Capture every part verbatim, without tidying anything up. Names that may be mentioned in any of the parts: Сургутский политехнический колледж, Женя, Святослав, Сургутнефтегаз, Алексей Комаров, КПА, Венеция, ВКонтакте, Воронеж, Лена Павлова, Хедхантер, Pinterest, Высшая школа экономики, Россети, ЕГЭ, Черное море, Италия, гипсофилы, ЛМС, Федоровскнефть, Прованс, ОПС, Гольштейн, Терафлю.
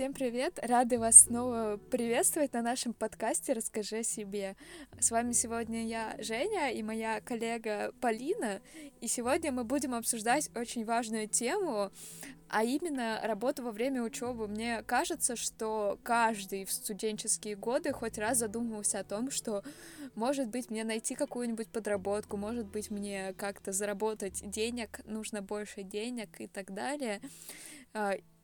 Всем привет! Рады вас снова приветствовать на нашем подкасте «Расскажи о себе». С вами сегодня я, Женя, и моя коллега Полина. И сегодня мы будем обсуждать очень важную тему, а именно работу во время учебы. Мне кажется, что каждый в студенческие годы хоть раз задумывался о том, что, может быть, мне найти какую-нибудь подработку, может быть, мне как-то заработать денег, нужно больше денег и так далее.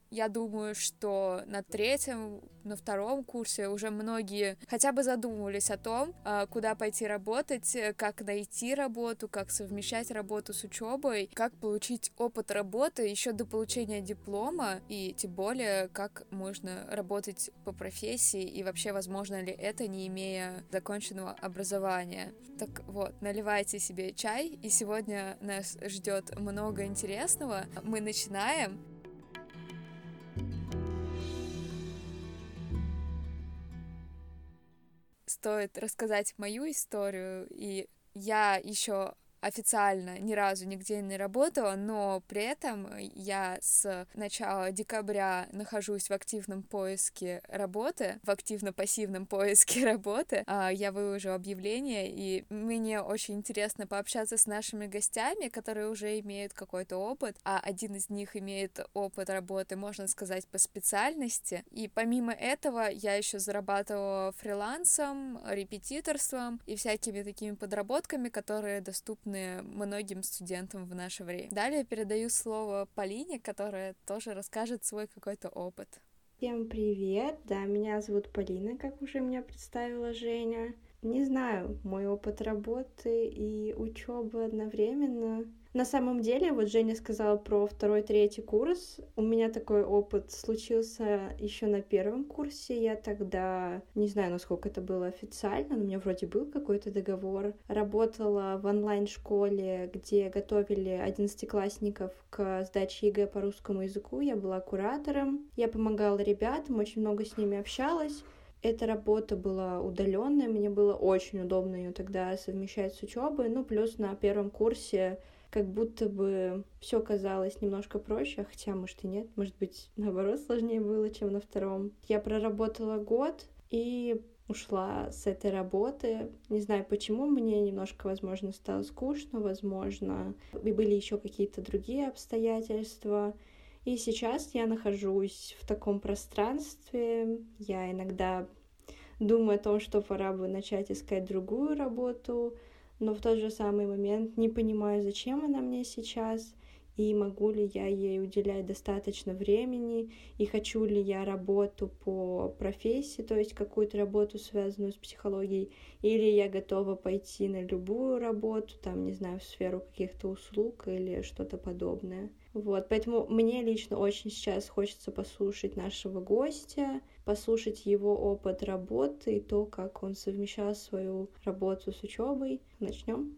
Я думаю, что на третьем, на втором курсе уже многие хотя бы задумывались о том, куда пойти работать, как найти работу, как совмещать работу с учебой, как получить опыт работы еще до получения диплома, и тем более, как можно работать по профессии, и вообще, возможно ли это, не имея законченного образования. Так вот, наливайте себе чай, и сегодня нас ждет много интересного. Мы начинаем. Стоит рассказать мою историю, и я еще официально ни разу нигде не работала, но при этом я с начала декабря нахожусь в активном поиске работы, в активно-пассивном поиске работы. Я выложу объявление, и мне очень интересно пообщаться с нашими гостями, которые уже имеют какой-то опыт, а один из них имеет опыт работы, можно сказать, по специальности. И помимо этого я еще зарабатывала фрилансом, репетиторством и всякими такими подработками, которые доступны многим студентам в наше время. Далее передаю слово Полине, которая тоже расскажет свой какой-то опыт. Всем привет! Да, меня зовут Полина, как уже меня представила Женя. Не знаю, мой опыт работы и учебы одновременно. На самом деле, вот Женя сказала про второй-третий курс. У меня такой опыт случился еще на первом курсе. Я тогда, не знаю, насколько это было официально, но у меня вроде был какой-то договор. Работала в онлайн-школе, где готовили одиннадцатиклассников к сдаче ЕГЭ по русскому языку. Я была куратором. Я помогала ребятам, очень много с ними общалась. Эта работа была удаленная, мне было очень удобно ее тогда совмещать с учебой. Ну, плюс на первом курсе как будто бы все казалось немножко проще, хотя, может, и нет, может быть, наоборот, сложнее было, чем на втором. Я проработала год и ушла с этой работы. Не знаю, почему, мне немножко, возможно, стало скучно, возможно, и были еще какие-то другие обстоятельства. И сейчас я нахожусь в таком пространстве, я иногда думаю о том, что пора бы начать искать другую работу, но в тот же самый момент не понимаю, зачем она мне сейчас, и могу ли я ей уделять достаточно времени, и хочу ли я работу по профессии, то есть какую-то работу, связанную с психологией, или я готова пойти на любую работу, там, не знаю, в сферу каких-то услуг или что-то подобное. Вот, поэтому мне лично очень сейчас хочется послушать нашего гостя, послушать его опыт работы и то, как он совмещал свою работу с учебой. Начнем.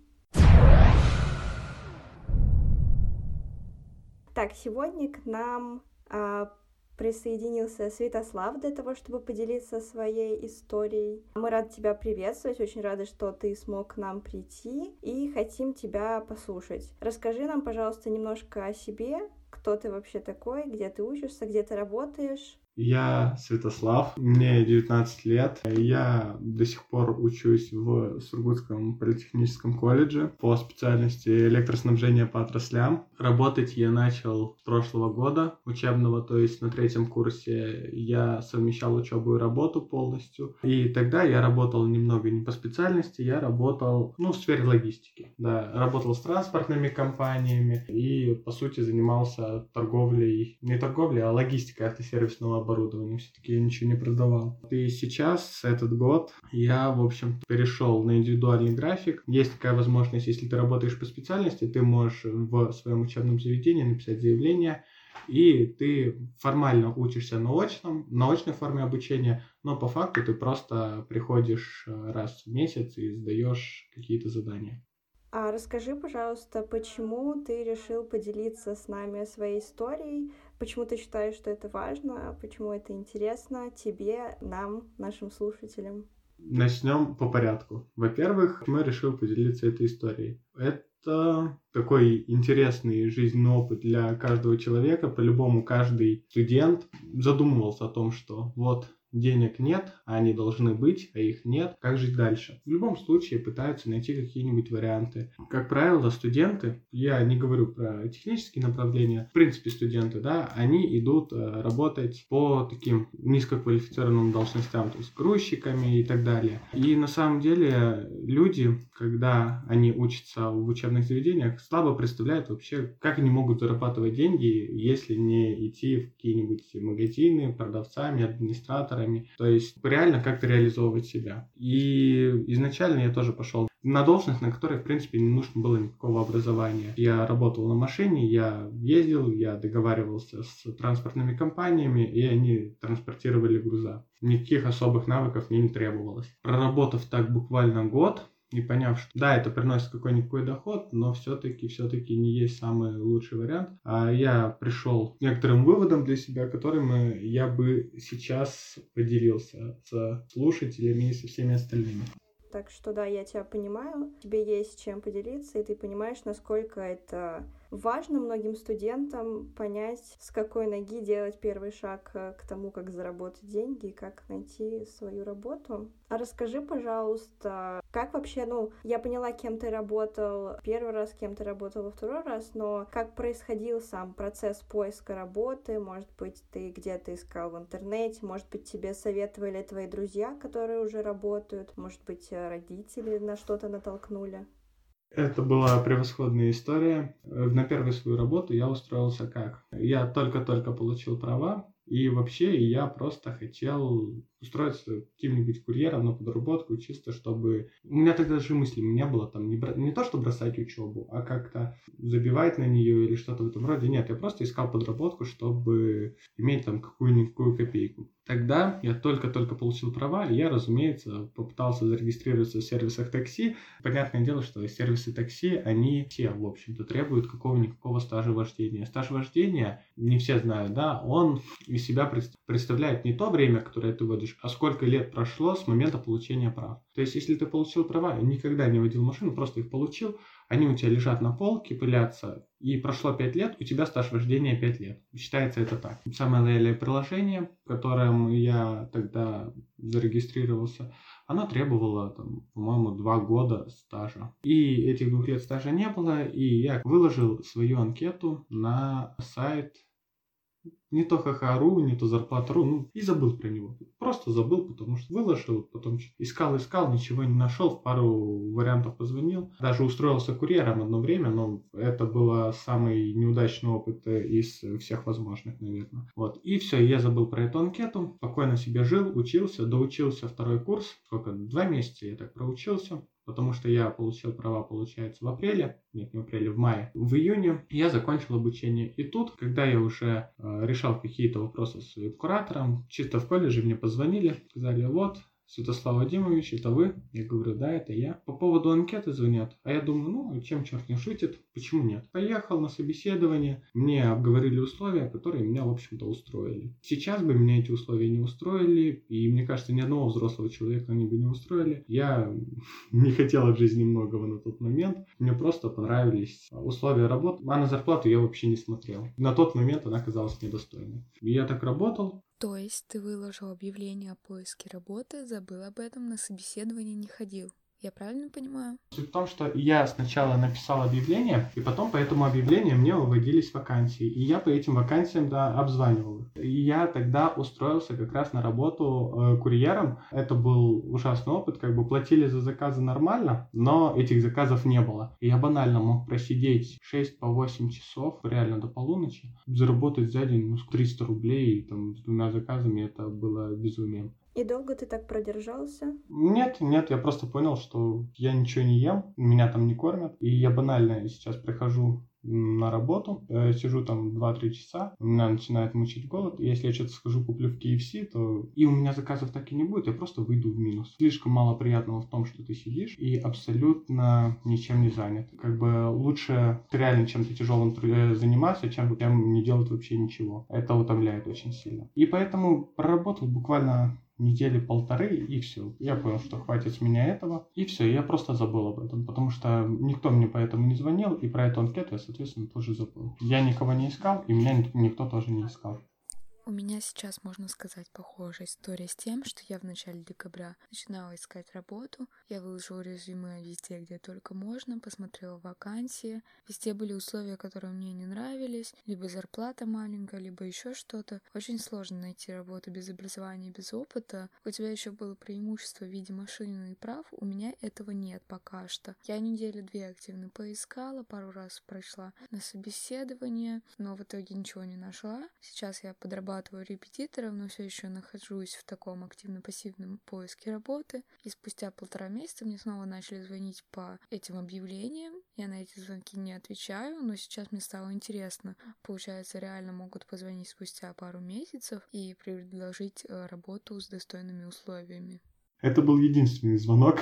Так, сегодня к нам а, присоединился Святослав для того, чтобы поделиться своей историей. Мы рады тебя приветствовать, очень рады, что ты смог к нам прийти и хотим тебя послушать. Расскажи нам, пожалуйста, немножко о себе, кто ты вообще такой, где ты учишься, где ты работаешь. Я Святослав, мне девятнадцать лет, я до сих пор учусь в Сургутском политехническом колледже по специальности электроснабжения по отраслям. Работать я начал с прошлого года учебного, то есть на третьем курсе я совмещал учебу и работу полностью. И тогда я работал немного не по специальности, я работал, ну, в сфере логистики. Да, работал с транспортными компаниями и, по сути, занимался торговлей, не торговлей, а логистикой автосервисного оборудования. оборудование, все-таки я ничего не продавал. И сейчас, этот год, я, в общем, перешел на индивидуальный график. Есть такая возможность, если ты работаешь по специальности, ты можешь в своем учебном заведении написать заявление, и ты формально учишься на очном, на очной форме обучения, но по факту ты просто приходишь раз в месяц и сдаешь какие-то задания. А расскажи, пожалуйста, почему ты решил поделиться с нами своей историей, почему ты считаешь, что это важно, почему это интересно тебе, нам, нашим слушателям? Начнем по порядку. Во-первых, мы решили поделиться этой историей. Это такой интересный жизненный опыт для каждого человека. По-любому каждый студент задумывался о том, что вот денег нет, а они должны быть, а их нет. Как жить дальше? В любом случае пытаются найти какие-нибудь варианты. Как правило, студенты, я не говорю про технические направления, в принципе студенты, да, они идут работать по таким низкоквалифицированным должностям, то есть грузчиками и так далее. И на самом деле люди, когда они учатся в учебных заведениях, слабо представляют вообще, как они могут зарабатывать деньги, если не идти в какие-нибудь магазины продавцами, администраторами. То есть реально как-то реализовывать себя. И изначально я тоже пошел на должность, на которой, в принципе, не нужно было никакого образования. Я работал на машине, я ездил, я договаривался с транспортными компаниями, и они транспортировали груза. Никаких особых навыков мне не требовалось. Проработав так буквально год и поняв, что да, это приносит какой-никакой доход, но все-таки, все-таки не есть самый лучший вариант, а я пришел к некоторым выводам для себя, которыми я бы сейчас поделился с слушателями и со всеми остальными. Так что да, я тебя понимаю, тебе есть чем поделиться, и ты понимаешь, насколько это важно многим студентам понять, с какой ноги делать первый шаг к тому, как заработать деньги и как найти свою работу. А расскажи, пожалуйста, как вообще, ну, я поняла, кем ты работал первый раз, кем ты работал во второй раз, но как происходил сам процесс поиска работы? Может быть, ты где-то искал в интернете, может быть, тебе советовали твои друзья, которые уже работают, может быть, родители на что-то натолкнули? Это была превосходная история. На первую свою работу я устроился как? Я только-только получил права, и вообще я просто хотел устроиться каким-нибудь курьером на подработку, чисто чтобы... У меня тогда даже мысли не было, там, не, бро... не то, что бросать учебу, а как-то забивать на нее или что-то в этом роде. Нет, я просто искал подработку, чтобы иметь там какую-никакую копейку. Тогда я только-только получил права, и я, разумеется, попытался зарегистрироваться в сервисах такси. Понятное дело, что сервисы такси, они все, в общем-то, требуют какого-никакого стажа вождения. Стаж вождения, не все знают, да, он из себя представляет не то время, которое ты водишь, а сколько лет прошло с момента получения прав. То есть, если ты получил права, никогда не водил машину, просто их получил, они у тебя лежат на полке, пылятся, и прошло пять лет, у тебя стаж вождения пять лет. Считается это так. Самое лояльное приложение, в котором я тогда зарегистрировался, оно требовало, там, по-моему, два года стажа. И этих двух лет стажа не было, и я выложил свою анкету на сайт не то ха-ха точка ру, не то зарплата точка ру, ну, и забыл про него. Просто забыл, потому что выложил, потом искал-искал, ничего не нашел, в пару вариантов позвонил. Даже устроился курьером одно время, но это был самый неудачный опыт из всех возможных, наверное. Вот, и все, я забыл про эту анкету, спокойно себе жил, учился, доучился второй курс, сколько, два месяца я так проучился. Потому что я получил права, получается, в апреле, нет, не в апреле, в мае, в июне я закончил обучение. И тут, когда я уже э, решал какие-то вопросы с своим куратором, чисто в колледже мне позвонили, сказали, вот, Святослав Вадимович, это вы? Я говорю, да, это я. По поводу анкеты звонят. А я думаю, ну, чем черт не шутит, почему нет? Поехал на собеседование, мне обговорили условия, которые меня, в общем-то, устроили. Сейчас бы меня эти условия не устроили, и, мне кажется, ни одного взрослого человека они бы не устроили. Я не хотел от жизни многого на тот момент. Мне просто понравились условия работы, а на зарплату я вообще не смотрел. На тот момент она казалась недостойной. Я так работал. То есть ты выложил объявление о поиске работы, забыл об этом, на собеседование не ходил. Я правильно понимаю? Суть в том, что я сначала написал объявление, и потом по этому объявлению мне выводились вакансии. И я по этим вакансиям, да, обзванивал. И я тогда устроился как раз на работу э, курьером. Это был ужасный опыт, как бы платили за заказы нормально, но этих заказов не было. И я банально мог просидеть шесть по восемь часов, реально до полуночи, заработать за день, ну, триста рублей, там, с двумя заказами, это было безумием. И долго ты так продержался? Нет, нет, я просто понял, что я ничего не ем, меня там не кормят. И я банально сейчас прихожу на работу, э, сижу там два-три часа, меня начинает мучить голод. И если я что-то скажу, куплю в кей эф си, то и у меня заказов так и не будет, я просто выйду в минус. Слишком мало приятного в том, что ты сидишь и абсолютно ничем не занят. Как бы лучше реально чем-то тяжелым заниматься, чем прям не делать вообще ничего. Это утомляет очень сильно. И поэтому проработал буквально недели полторы, и все. Я понял, что хватит с меня этого, и все, я просто забыл об этом, потому что никто мне поэтому не звонил, и про эту анкету я, соответственно, тоже забыл. Я никого не искал, и меня никто тоже не искал. У меня сейчас, можно сказать, похожая история с тем, что я в начале декабря начинала искать работу. Я выложила резюме везде, где только можно, посмотрела вакансии. Везде были условия, которые мне не нравились. Либо зарплата маленькая, либо еще что-то. Очень сложно найти работу без образования, без опыта. У тебя еще было преимущество в виде машины и прав. У меня этого нет пока что. Я недели две активно поискала, пару раз прошла на собеседование, но в итоге ничего не нашла. Сейчас я подрабатываю репетиторов, но все еще нахожусь в таком активно-пассивном поиске работы. И спустя полтора месяца мне снова начали звонить по этим объявлениям. Я на эти звонки не отвечаю, но сейчас мне стало интересно. Получается, реально могут позвонить спустя пару месяцев и предложить работу с достойными условиями. Это был единственный звонок,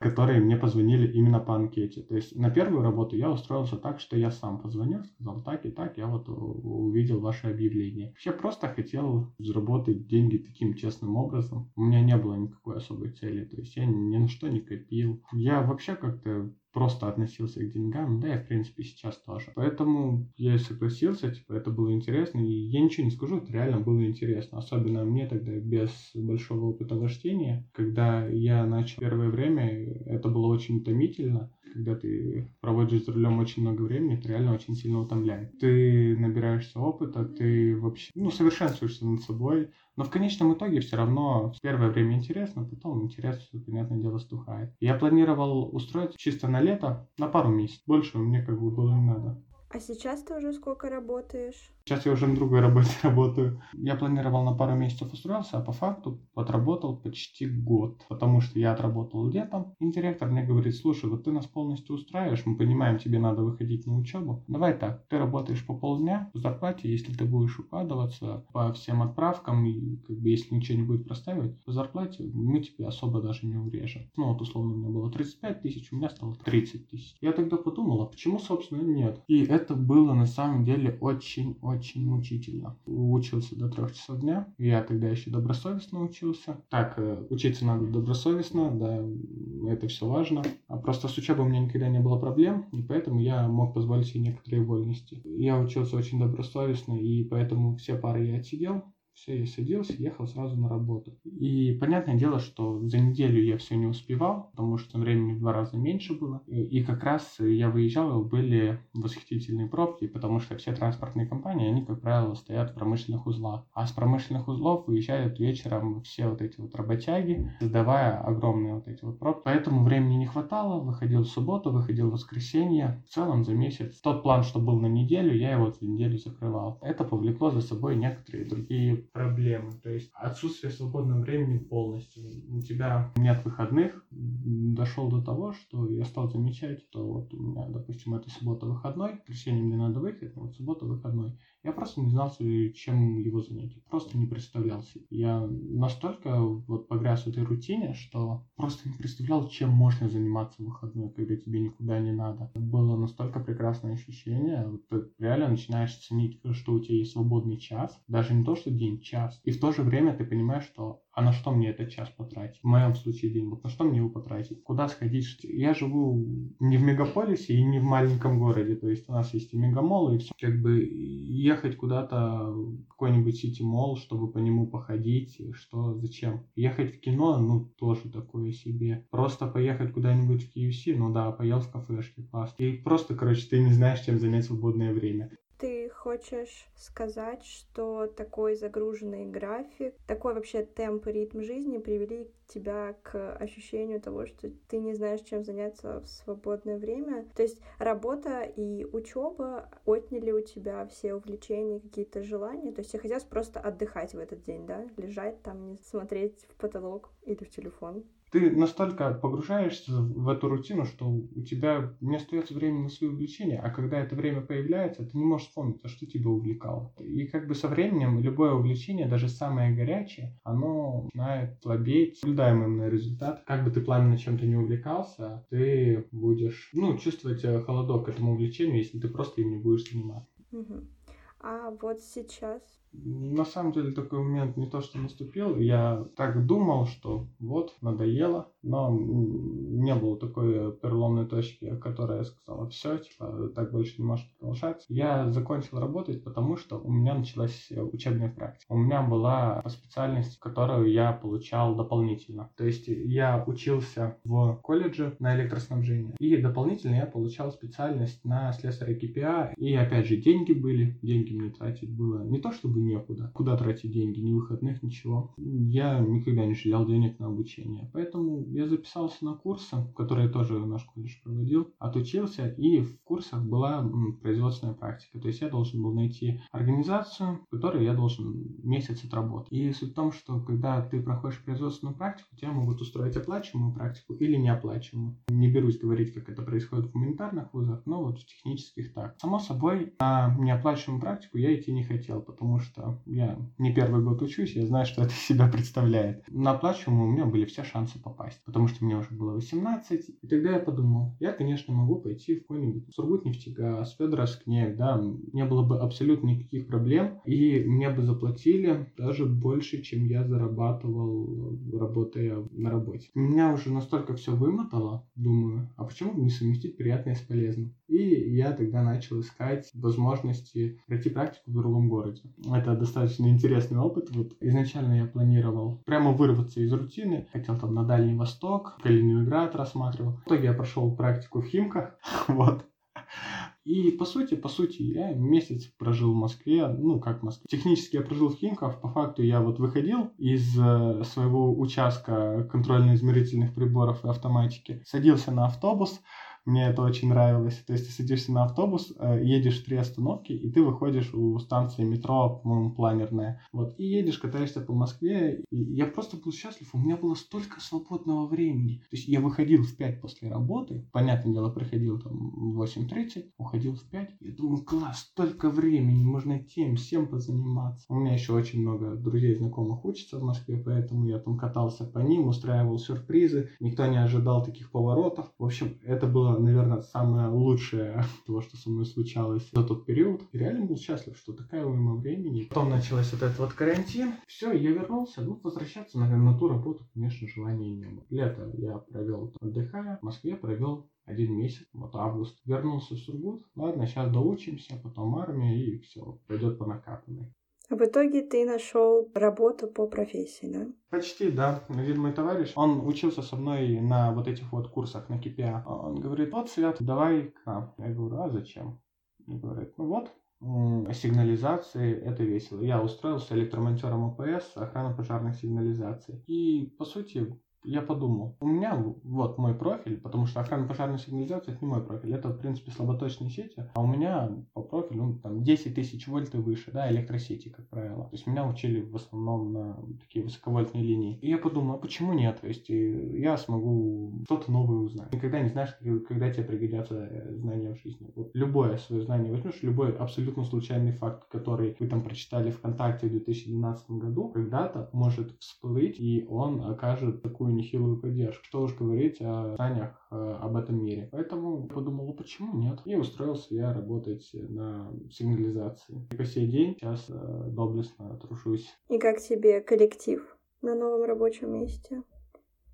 который мне позвонили именно по анкете. То есть на первую работу я устроился так, что я сам позвонил, сказал так и так, я вот увидел ваше объявление. Вообще просто хотел заработать деньги таким честным образом. У меня не было никакой особой цели, то есть я ни на что не копил. Я вообще как-то просто относился к деньгам, да, я, в принципе, сейчас тоже. Поэтому я согласился, типа, это было интересно, и я ничего не скажу, это реально было интересно. Особенно мне тогда, без большого опыта вождения, когда я начал первое время, это было очень утомительно. Когда ты проводишь за рулем очень много времени, это реально очень сильно утомляет. Ты набираешься опыта, ты вообще, ну, совершенствуешься над собой. Но в конечном итоге все равно первое время интересно, потом интерес, понятное дело, стухает. Я планировал устроиться чисто на лето, на пару месяцев. Больше мне как бы было не надо. А сейчас ты уже сколько работаешь? Сейчас я уже на другой работе работаю. Я планировал на пару месяцев устроился, а по факту отработал почти год. Потому что я отработал летом. И директор мне говорит: слушай, вот ты нас полностью устраиваешь, мы понимаем, тебе надо выходить на учебу. Давай так, ты работаешь по полдня, в зарплате, если ты будешь укладываться по всем отправкам, и как бы если ничего не будет проставить, по зарплате мы тебе особо даже не урежем. Ну вот условно у меня было тридцать пять тысяч, у меня стало тридцать тысяч. Я тогда подумал, а почему, собственно, нет? И это Это было на самом деле очень-очень мучительно. Учился до трех часов дня. Я тогда еще добросовестно учился. Так, учиться надо добросовестно, да, это все важно. А просто с учебой у меня никогда не было проблем, и поэтому я мог позволить себе некоторые вольности. Я учился очень добросовестно, и поэтому все пары я отсидел. Все, я садился, ехал сразу на работу. И понятное дело, что за неделю я все не успевал, потому что времени в два раза меньше было. И как раз я выезжал, были восхитительные пробки, потому что все транспортные компании, они, как правило, стоят в промышленных узлах. А с промышленных узлов выезжают вечером все вот эти вот работяги, создавая огромные вот эти вот пробки. Поэтому времени не хватало, выходил в субботу, выходил в воскресенье. В целом за месяц тот план, что был на неделю, я его за неделю закрывал. Это повлекло за собой некоторые другие проблемы, то есть отсутствие свободного времени полностью. У тебя нет выходных. Дошел до того, что я стал замечать, что вот у меня, допустим, это суббота выходной, в воскресенье мне надо выйти, но вот суббота выходной. Я просто не знал, чем его занять, просто не представлял себе. Я настолько вот погряз в этой рутине, что просто не представлял, чем можно заниматься в выходной, когда тебе никуда не надо. Было настолько прекрасное ощущение, вот ты реально начинаешь ценить, что у тебя есть свободный час, даже не то, что день, час. И в то же время ты понимаешь, что а на что мне этот час потратить? В моем случае день, вот на что мне его потратить? Куда сходить? Я живу не в мегаполисе и не в маленьком городе, то есть у нас есть и мегамолл, и все. Как бы ехать куда-то в какой-нибудь сити-молл, чтобы по нему походить, что, зачем? Ехать в кино, ну, тоже такое себе. Просто поехать куда-нибудь в кей эф си, ну да, поел в кафешке, класс. И просто, короче, ты не знаешь, чем занять свободное время. Ты хочешь сказать, что такой загруженный график, такой вообще темп и ритм жизни привели тебя к ощущению того, что ты не знаешь, чем заняться в свободное время? То есть работа и учеба отняли у тебя все увлечения, какие-то желания? То есть тебе хотелось просто отдыхать в этот день, да? Лежать там, не смотреть в потолок или в телефон? Ты настолько погружаешься в эту рутину, что у тебя не остается времени на свои увлечения, а когда это время появляется, ты не можешь вспомнить, а что тебя увлекало. И как бы со временем любое увлечение, даже самое горячее, оно начинает слабеть. Наблюдаем именно результат. Как бы ты пламенно чем-то не увлекался, ты будешь, ну, чувствовать холодок к этому увлечению, если ты просто им не будешь заниматься. Угу. А вот сейчас На самом деле такой момент не то что наступил, я так думал, что вот, надоело, но не было такой переломной точки, которая я сказала, все, типа, так больше не может продолжаться. Я закончил работать, потому что у меня началась учебная практика. У меня была специальность, которую я получал дополнительно. То есть я учился в колледже на электроснабжение, и дополнительно я получал специальность на слесаря КПА, и опять же деньги были, деньги мне тратить было не то чтобы некуда. Куда тратить деньги? Ни выходных, ничего. Я никогда не жалел денег на обучение. Поэтому я записался на курсы, которые тоже наш колледж проводил. Отучился, и в курсах была производственная практика. То есть я должен был найти организацию, в которой я должен месяц отработать. И суть в том, что когда ты проходишь производственную практику, тебя могут устроить оплачиваемую практику или неоплачиваемую. Не берусь говорить, как это происходит в гуманитарных вузах, но вот в технических так. Само собой, на неоплачиваемую практику я идти не хотел, потому что я не первый год учусь, я знаю, что это себя представляет. На оплачиваемую у меня были все шансы попасть, потому что мне уже было восемнадцать. И тогда я подумал, я, конечно, могу пойти в какой-нибудь Сургутнефтегаз, Федоровскнефть, да, не было бы абсолютно никаких проблем, и мне бы заплатили даже больше, чем я зарабатывал, работая на работе. Меня уже настолько все вымотало, думаю, а почему бы не совместить приятное с полезным? И я тогда начал искать возможности пройти практику в другом городе. Это достаточно интересный опыт. Вот изначально я планировал прямо вырваться из рутины. Хотел там на Дальний Восток, Калининград рассматривал. В итоге я прошел практику в Химках. Вот. И по сути, по сути, я месяц прожил в Москве, ну как в Москве. Технически я прожил в Химках, по факту я вот выходил из э, своего участка контрольно-измерительных приборов и автоматики, садился на автобус. Мне это очень нравилось. То есть ты садишься на автобус, едешь три остановки, и ты выходишь у станции метро, по-моему, Планерная. Вот. И едешь, катаешься по Москве. И я просто был счастлив. У меня было столько свободного времени. То есть я выходил в пять после работы. Понятное дело, приходил там в восемь тридцать, уходил в пять. Я думаю, класс, столько времени. Можно тем, всем позаниматься. У меня еще очень много друзей и знакомых учатся в Москве, поэтому я там катался по ним, устраивал сюрпризы. Никто не ожидал таких поворотов. В общем, это было, наверное, самое лучшее того, что со мной случалось за тот период. И реально был счастлив, что такая уйма времени. Потом началось вот этот вот карантин. Все, я вернулся. Ну, возвращаться, наверное, на ту работу, конечно, желания не было. Лето я провел отдыхая. В Москве провел один месяц, вот август. Вернулся в Сургут. Ладно, сейчас доучимся, потом армия, и все, пойдет по накатанной. А в итоге ты нашел работу по профессии, да? Почти, да. Один мой товарищ, он учился со мной на вот этих вот курсах на КПА. Он говорит, вот, Свят, давай к нам. Я говорю, а зачем? Он говорит, ну вот, сигнализации, это весело. Я устроился электромонтером О П С, охрана пожарных сигнализаций. И, по сути, я подумал, у меня вот мой профиль, потому что охрана пожарной сигнализации — это не мой профиль, это, в принципе, слаботочные сети, а у меня по профилю ну, там десять тысяч вольт и выше, да, электросети, как правило. То есть меня учили в основном на такие высоковольтные линии. И я подумал, а почему нет? То есть я смогу что-то новое узнать. Никогда не знаешь, когда тебе пригодятся знания в жизни. Вот любое свое знание возьмешь, любой абсолютно случайный факт, который вы там прочитали ВКонтакте в две тысячи двенадцатом году, когда-то может всплыть, и он окажет такую нехилую поддержку. Что уж говорить о знаниях об этом мире. Поэтому подумал, почему нет? И устроился я работать на сигнализации. И по сей день сейчас доблестно тружусь. И как тебе коллектив на новом рабочем месте?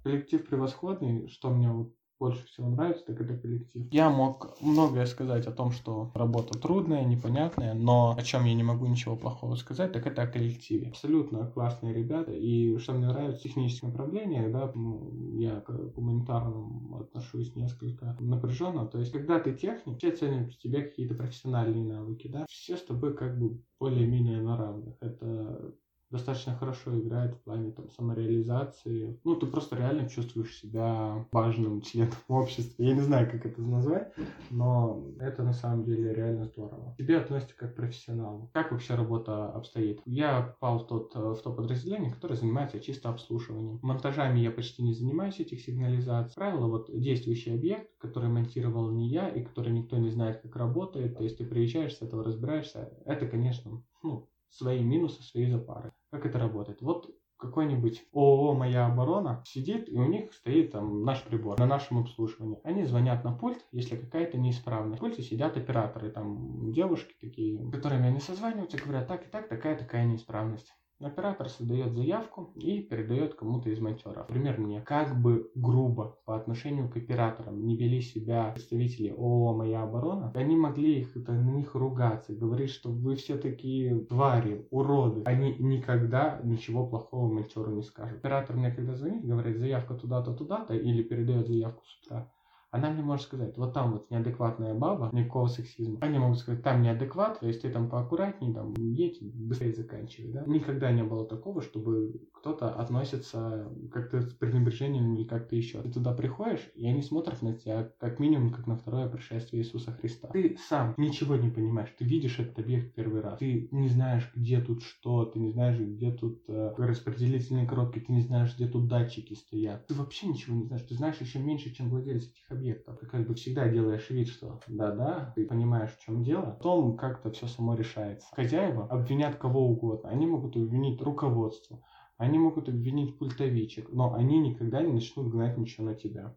Коллектив превосходный. Что мне вот больше всего нравится, так это коллектив. Я мог многое сказать о том, что работа трудная, непонятная, но о чем я не могу ничего плохого сказать, так это о коллективе. Абсолютно классные ребята, и что мне нравится в техническом направлении, да, ну, я к гуманитарному отношусь несколько напряженно, то есть когда ты техник, все ценят в тебе какие-то профессиональные навыки, да, все с тобой как бы более-менее на равных, это достаточно хорошо играет в плане там самореализации. Ну, ты просто реально чувствуешь себя важным членом общества. Я не знаю, как это назвать, но это на самом деле реально здорово. К тебе относятся как к профессионалу. Как вообще работа обстоит? Я попал в, тот, в то подразделение, которое занимается чисто обслуживанием. Монтажами я почти не занимаюсь этих сигнализаций. Как правило, вот действующий объект, который монтировал не я и который никто не знает, как работает, то есть ты приезжаешь, с этого разбираешься, это, конечно, ну, свои минусы, свои запары. Как это работает? Вот какой-нибудь ООО «Моя оборона» сидит, и у них стоит там наш прибор на нашем обслуживании. Они звонят на пульт, если какая-то неисправность. В пульте сидят операторы, там девушки такие, с которыми они созваниваются, говорят, так и так, такая-такая неисправность. Оператор создает заявку и передает кому-то из монтеров. Например, мне как бы грубо по отношению к операторам не вели себя представители ООО «Моя оборона», они могли их, это, на них ругаться, говорить, что вы все такие твари, уроды. Они никогда ничего плохого монтеру не скажут. Оператор мне когда звонит, говорит, заявка туда-то, туда-то, или передает заявку с утра. Она мне может сказать, вот там вот неадекватная баба, никакого сексизма. Они могут сказать, там неадекват, а если ты там поаккуратнее, там, едь, быстрее заканчивай, да. Никогда не было такого, чтобы кто-то относится как-то с пренебрежением или как-то еще. Ты туда приходишь, и они смотрят на тебя как минимум, как на второе пришествие Иисуса Христа. Ты сам ничего не понимаешь, ты видишь этот объект первый раз. Ты не знаешь, где тут что, ты не знаешь, где тут э, распределительные коробки, ты не знаешь, где тут датчики стоят. Ты вообще ничего не знаешь, ты знаешь еще меньше, чем владелец этих объектов. Ты как бы всегда делаешь вид, что да-да, ты понимаешь, в чем дело, потом как-то все само решается. Хозяева обвинят кого угодно, они могут обвинить руководство, они могут обвинить пультовичек, но они никогда не начнут гнать ничего на тебя.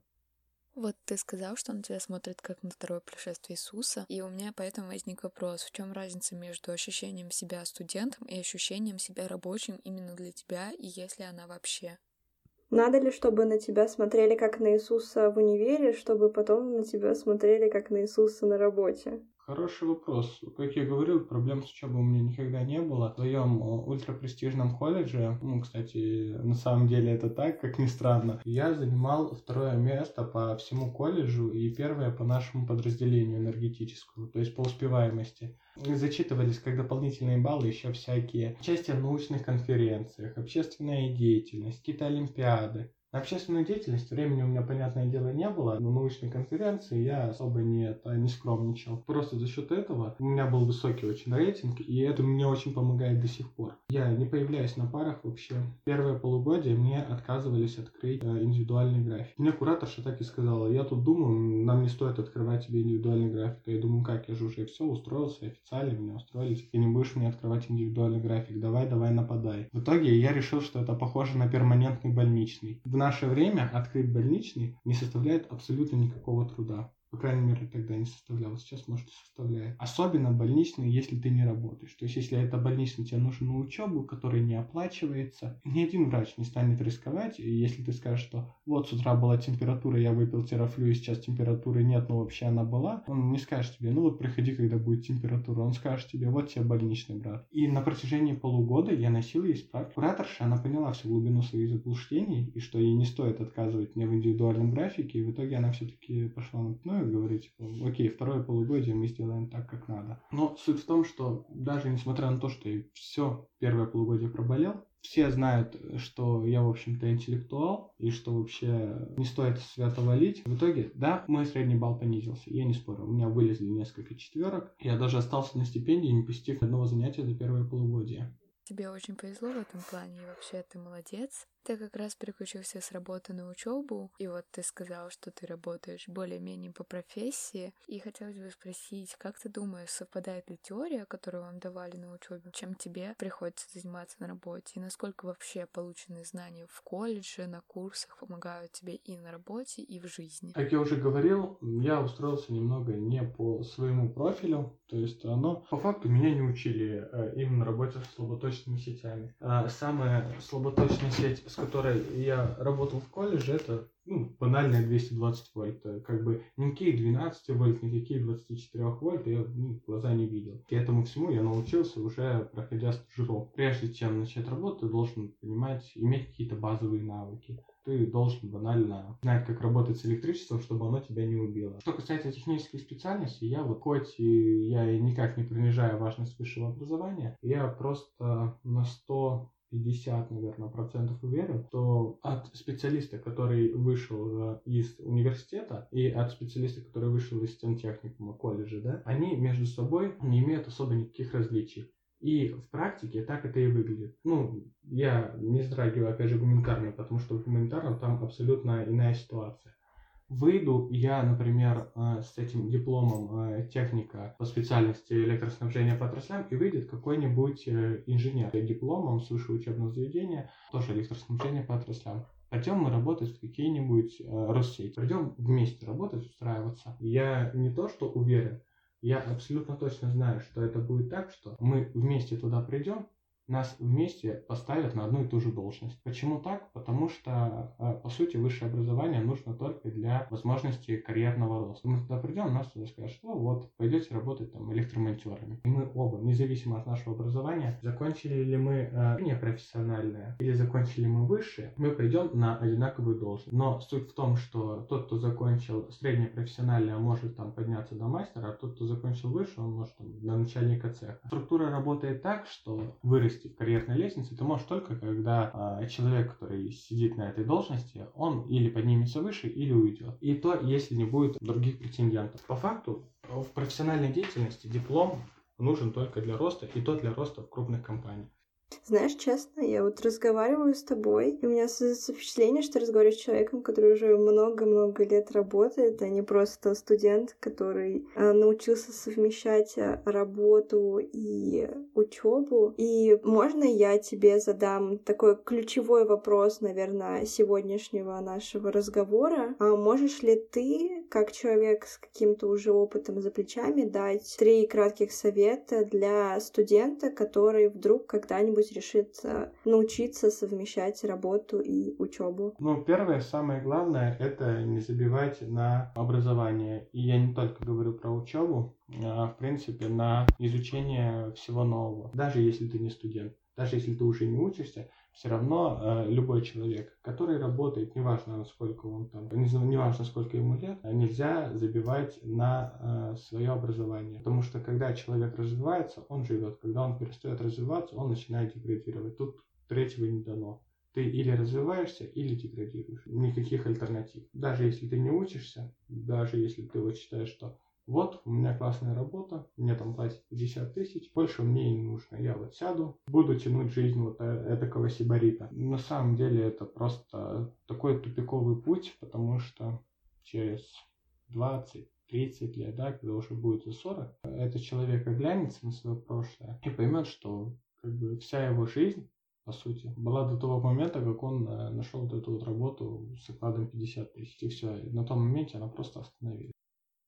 Вот ты сказал, что на тебя смотрят как на второе пришествие Иисуса, и у меня поэтому возник вопрос, в чем разница между ощущением себя студентом и ощущением себя рабочим именно для тебя, и если она вообще... Надо ли, чтобы на тебя смотрели как на Иисуса в универе, чтобы потом на тебя смотрели как на Иисуса на работе? Хороший вопрос. Как я говорил, проблем с учебой у меня никогда не было. В своем ультрапрестижном колледже, ну, кстати, на самом деле это так, как ни странно, я занимал второе место по всему колледжу и первое по нашему подразделению энергетическому, то есть по успеваемости. Зачитывались как дополнительные баллы еще всякие участие в научных конференциях, общественная деятельность, какие-то олимпиады. На общественную деятельность времени у меня, понятное дело, не было. На научной конференции я особо не, не скромничал. Просто за счет этого у меня был высокий очень рейтинг, и это мне очень помогает до сих пор. Я не появляюсь на парах вообще. Первое полугодие мне отказывались открыть э, индивидуальный график. Мне кураторша так и сказала, я тут думаю, нам не стоит открывать тебе индивидуальный график. Я думаю, как, я же уже все устроился, официально меня устроились. Ты не будешь мне открывать индивидуальный график, давай-давай нападай. В итоге я решил, что это похоже на перманентный больничный. В наше время открыть больничный не составляет абсолютно никакого труда. По крайней мере, тогда не составлял. Сейчас, может, и составляет. Особенно больничный, если ты не работаешь. То есть, если это больничный, тебе нужен на учебу, который не оплачивается. Ни один врач не станет рисковать. И если ты скажешь, что вот с утра была температура, я выпил терафлю, и сейчас температуры нет, но вообще она была. Он не скажет тебе, ну вот приходи, когда будет температура. Он скажет тебе, вот тебе больничный, брат. И на протяжении полугода я носил ей справки. Кураторша, она поняла всю глубину своих заблуждений, и что ей не стоит отказывать мне в индивидуальном графике. И в итоге она все-таки пошла на дно. Говорить, типа, окей, второе полугодие мы сделаем так, как надо. Но суть в том, что даже несмотря на то, что я все первое полугодие проболел, все знают, что я, в общем-то, интеллектуал, и что вообще не стоит свято валить. В итоге, да, мой средний балл понизился, я не спорю. У меня вылезли несколько четверок, я даже остался на стипендии, не посетив одного занятия за первое полугодие. Тебе очень повезло в этом плане, и вообще ты молодец. Ты как раз переключился с работы на учебу, и вот ты сказал, что ты работаешь более-менее по профессии, и хотелось бы спросить, как ты думаешь, совпадает ли теория, которую вам давали на учебе, чем тебе приходится заниматься на работе, и насколько вообще полученные знания в колледже, на курсах помогают тебе и на работе, и в жизни? Как я уже говорил, я устроился немного не по своему профилю, то есть, но по факту меня не учили именно работе с слаботочными сетями. Самая слаботочная сеть, с которой я работал в колледже, это ну, банальные двести двадцать вольт. Как бы никакие двенадцать вольт, никакие двадцать четыре вольт я ну, глаза не видел. И этому всему я научился уже проходя стажировку. Прежде чем начать работу, ты должен понимать, иметь какие-то базовые навыки. Ты должен банально знать, как работать с электричеством, чтобы оно тебя не убило. Что касается технических специальностей, я вот, хоть и я никак не принижаю важность высшего образования, я просто на сто пятьдесят, наверное, процентов уверен, что от специалиста, который вышел из университета, и от специалиста, который вышел из техникума колледжа, да, они между собой не имеют особо никаких различий. И в практике так это и выглядит. Ну, я не затрагиваю, опять же, гуманитарную, потому что в гуманитарном там абсолютно иная ситуация. выйду я, например, с этим дипломом техника по специальности электроснабжения по отраслям, и выйдет какой-нибудь инженер с дипломом с высшего учебного заведения, тоже электроснабжение по отраслям. Пойдем мы работать в какие-нибудь Россети, пойдем вместе работать, устраиваться. Я не то что уверен, я абсолютно точно знаю, что это будет так, что мы вместе туда придем, нас вместе поставят на одну и ту же должность. Почему так? Потому что, по сути, высшее образование нужно только для возможности карьерного роста. Мы туда придем, нас туда скажут, что вот, пойдете работать там электромонтерами. И мы оба, независимо от нашего образования, закончили ли мы э, непрофессиональное или закончили мы высшее, мы придем на одинаковую должность. Но суть в том, что тот, кто закончил среднее профессиональное, может там подняться до мастера, а тот, кто закончил высшее, он может там до начальника цеха. Структура работает так, что вырасти в карьерной лестнице ты можешь только, когда э, человек, который сидит на этой должности, он или поднимется выше, или уйдет. И то, если не будет других претендентов. По факту, в профессиональной деятельности диплом нужен только для роста, и то для роста в крупных компаниях. Знаешь, честно, я вот разговариваю с тобой, и у меня создается впечатление, что разговариваю с человеком, который уже много-много лет работает, а не просто студент, который э, научился совмещать работу и учебу. И можно я тебе задам такой ключевой вопрос, наверное, сегодняшнего нашего разговора? А можешь ли ты, как человек с каким-то уже опытом за плечами, дать три кратких совета для студента, который вдруг когда-нибудь решит научиться совмещать работу и учебу? Ну, первое, самое главное, это не забивать на образование. И я не только говорю про учебу, а в принципе на изучение всего нового. Даже если ты не студент, даже если ты уже не учишься, все равно э, любой человек, который работает, неважно, сколько он там, неважно, сколько ему лет, нельзя забивать на э, свое образование. Потому что когда человек развивается, он живет. Когда он перестает развиваться, он начинает деградировать. Тут третьего не дано. Ты или развиваешься, или деградируешь. Никаких альтернатив. Даже если ты не учишься, даже если ты вот считаешь, что вот, у меня классная работа, мне там платят пятьдесят тысяч, больше мне и не нужно. Я вот сяду, буду тянуть жизнь вот этакого сибарита. На самом деле это просто такой тупиковый путь, потому что через двадцать-тридцать лет, да, когда уже будет за сорок, этот человек оглянется на свое прошлое и поймет, что как бы вся его жизнь, по сути, была до того момента, как он нашел вот эту вот работу с окладом пятьдесят тысяч. И все, на том моменте она просто остановилась.